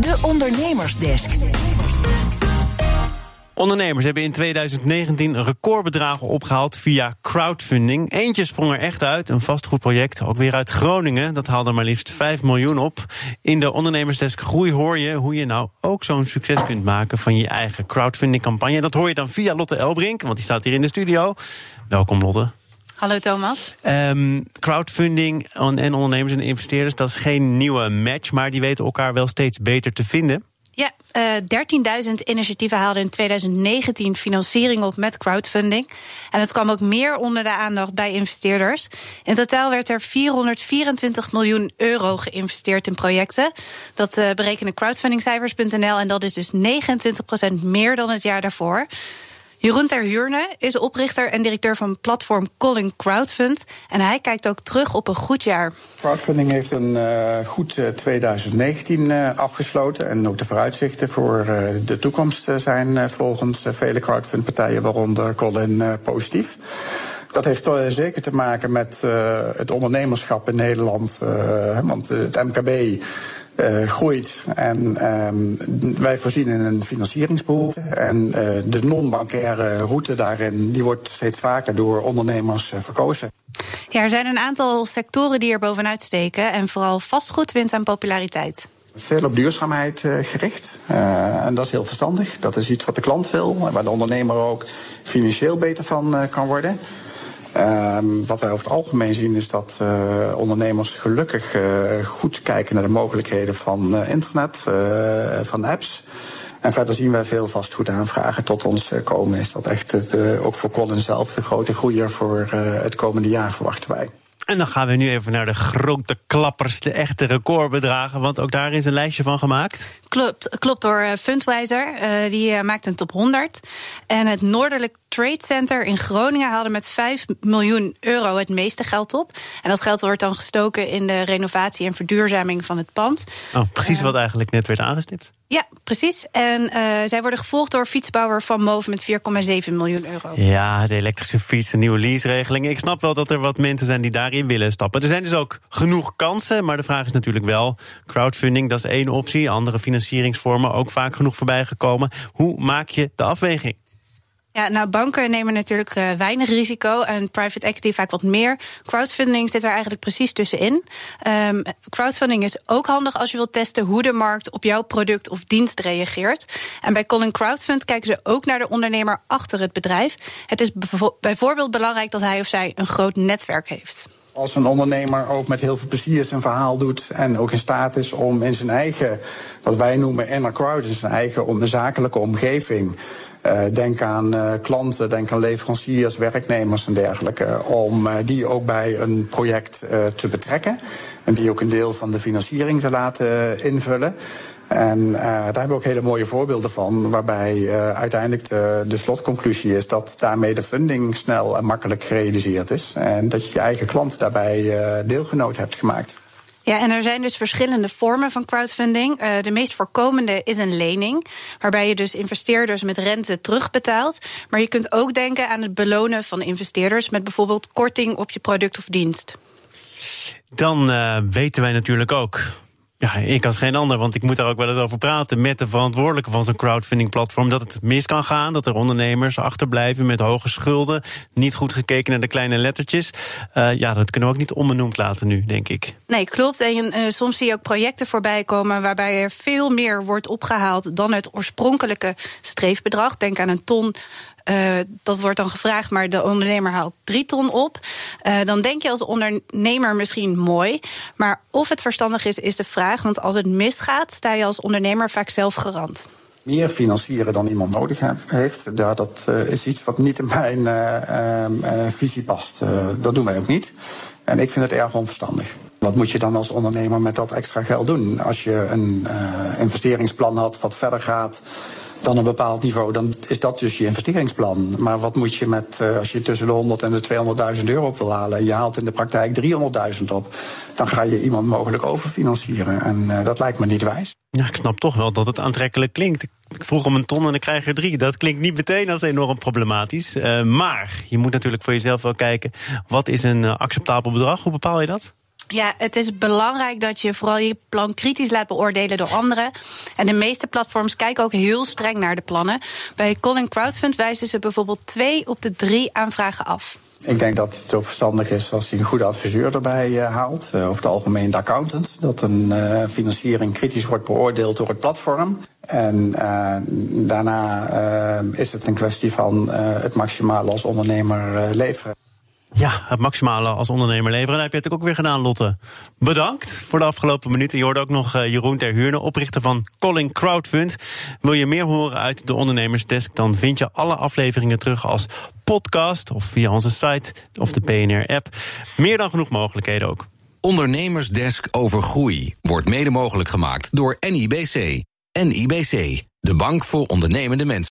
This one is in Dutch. De Ondernemersdesk. Ondernemers hebben in 2019 recordbedragen opgehaald via crowdfunding. Eentje sprong er echt uit, een vastgoedproject, ook weer uit Groningen. Dat haalde maar liefst 5 miljoen op. In de Ondernemersdesk Groei hoor je hoe je nou ook zo'n succes kunt maken van je eigen crowdfundingcampagne. Dat hoor je dan via Lotte Elbrink, want die staat hier in de studio. Welkom, Lotte. Hallo Thomas. Crowdfunding en ondernemers en investeerders, dat is geen nieuwe match, maar die weten elkaar wel steeds beter te vinden. Ja, 13.000 initiatieven haalden in 2019 financiering op met crowdfunding. En het kwam ook meer onder de aandacht bij investeerders. In totaal werd er 424 miljoen euro geïnvesteerd in projecten. Dat berekenen crowdfundingcijfers.nl en dat is dus 29% meer dan het jaar daarvoor. Jeroen Ter Huurne is oprichter en directeur van platform Collin Crowdfund. En hij kijkt ook terug op een goed jaar. Crowdfunding heeft een goed 2019 afgesloten. En ook de vooruitzichten voor de toekomst zijn volgens vele crowdfundpartijen, waaronder Collin, positief. Dat heeft zeker te maken met het ondernemerschap in Nederland. Want het MKB groeit en wij voorzien in een financieringsbehoefte. En de non-bankaire route daarin, die wordt steeds vaker door ondernemers verkozen. Ja, er zijn een aantal sectoren die er bovenuit steken en vooral vastgoed wint aan populariteit. Veel op duurzaamheid gericht. En dat is heel verstandig. Dat is iets wat de klant wil, waar de ondernemer ook financieel beter van kan worden. Wat wij over het algemeen zien is dat ondernemers gelukkig goed kijken naar de mogelijkheden van internet, van apps. En verder zien wij veel vastgoedaanvragen tot ons komen. Is dat echt ook voor Collin zelf de grote groeier voor het komende jaar, verwachten wij. En dan gaan we nu even naar de grote klappers, de echte recordbedragen. Want ook daar is een lijstje van gemaakt. Klopt door Fundwijzer. Die maakt een top 100. En het Noorderlijk Trade Center in Groningen haalde met 5 miljoen euro het meeste geld op. En dat geld wordt dan gestoken in de renovatie en verduurzaming van het pand. Oh, precies wat eigenlijk net werd aangestipt. Ja, precies. En zij worden gevolgd door fietsbouwer Van Moven met 4,7 miljoen euro. Ja, de elektrische fiets, de nieuwe leaseregeling. Ik snap wel dat er wat mensen zijn die daarin willen stappen. Er zijn dus ook genoeg kansen, maar de vraag is natuurlijk wel, crowdfunding, dat is één optie. Andere financieringsvormen ook vaak genoeg voorbij gekomen. Hoe maak je de afweging? Ja, nou, banken nemen natuurlijk weinig risico en private equity vaak wat meer. Crowdfunding zit er eigenlijk precies tussenin. Crowdfunding is ook handig als je wilt testen hoe de markt op jouw product of dienst reageert. En bij Collin Crowdfund kijken ze ook naar de ondernemer achter het bedrijf. Het is bijvoorbeeld belangrijk dat hij of zij een groot netwerk heeft. Als een ondernemer ook met heel veel plezier zijn verhaal doet en ook in staat is om in zijn eigen, wat wij noemen inner crowd, in zijn eigen zakelijke omgeving, denk aan klanten, denk aan leveranciers, werknemers en dergelijke, om die ook bij een project te betrekken en die ook een deel van de financiering te laten invullen. En daar hebben we ook hele mooie voorbeelden van, waarbij uiteindelijk de slotconclusie is dat daarmee de funding snel en makkelijk gerealiseerd is. En dat je je eigen klant daarbij deelgenoot hebt gemaakt. Ja, en er zijn dus verschillende vormen van crowdfunding. De meest voorkomende is een lening, waarbij je dus investeerders met rente terugbetaalt. Maar je kunt ook denken aan het belonen van investeerders met bijvoorbeeld korting op je product of dienst. Dan weten wij natuurlijk ook, ja, ik als geen ander, want ik moet daar ook wel eens over praten met de verantwoordelijke van zo'n crowdfundingplatform, dat het mis kan gaan, dat er ondernemers achterblijven met hoge schulden, niet goed gekeken naar de kleine lettertjes. Ja, dat kunnen we ook niet onbenoemd laten nu, denk ik. Nee, klopt. En soms zie je ook projecten voorbij komen waarbij er veel meer wordt opgehaald dan het oorspronkelijke streefbedrag. Denk aan een ton. Dat wordt dan gevraagd, maar de ondernemer haalt 3 ton op. Dan denk je als ondernemer misschien mooi. Maar of het verstandig is de vraag. Want als het misgaat, sta je als ondernemer vaak zelf garant. Meer financieren dan iemand nodig heeft, ja, dat is iets wat niet in mijn visie past. Dat doen wij ook niet. En ik vind het erg onverstandig. Wat moet je dan als ondernemer met dat extra geld doen? Als je een investeringsplan had wat verder gaat dan een bepaald niveau, dan is dat dus je investeringsplan. Maar wat moet je met, als je tussen de 100 en de 200.000 euro op wil halen en je haalt in de praktijk 300.000 op, dan ga je iemand mogelijk overfinancieren. En dat lijkt me niet wijs. Ja, ik snap toch wel dat het aantrekkelijk klinkt. Ik vroeg om 1 ton en ik krijg er 3. Dat klinkt niet meteen als enorm problematisch. Maar je moet natuurlijk voor jezelf wel kijken, wat is een acceptabel bedrag? Hoe bepaal je dat? Ja, het is belangrijk dat je vooral je plan kritisch laat beoordelen door anderen. En de meeste platforms kijken ook heel streng naar de plannen. Bij Collin Crowdfund wijzen ze bijvoorbeeld 2 op de 3 aanvragen af. Ik denk dat het zo verstandig is als je een goede adviseur erbij haalt. Over het algemeen de accountant. Dat een financiering kritisch wordt beoordeeld door het platform. En daarna is het een kwestie van het maximale als ondernemer leveren. Ja, het maximale als ondernemer leveren. Dat heb je natuurlijk ook weer gedaan, Lotte. Bedankt voor de afgelopen minuten. Je hoorde ook nog Jeroen Ter Huurne, oprichter van Collin Crowdfund. Wil je meer horen uit de Ondernemersdesk? Dan vind je alle afleveringen terug als podcast of via onze site of de PNR-app. Meer dan genoeg mogelijkheden ook. Ondernemersdesk over groei wordt mede mogelijk gemaakt door NIBC. NIBC, de bank voor ondernemende mensen.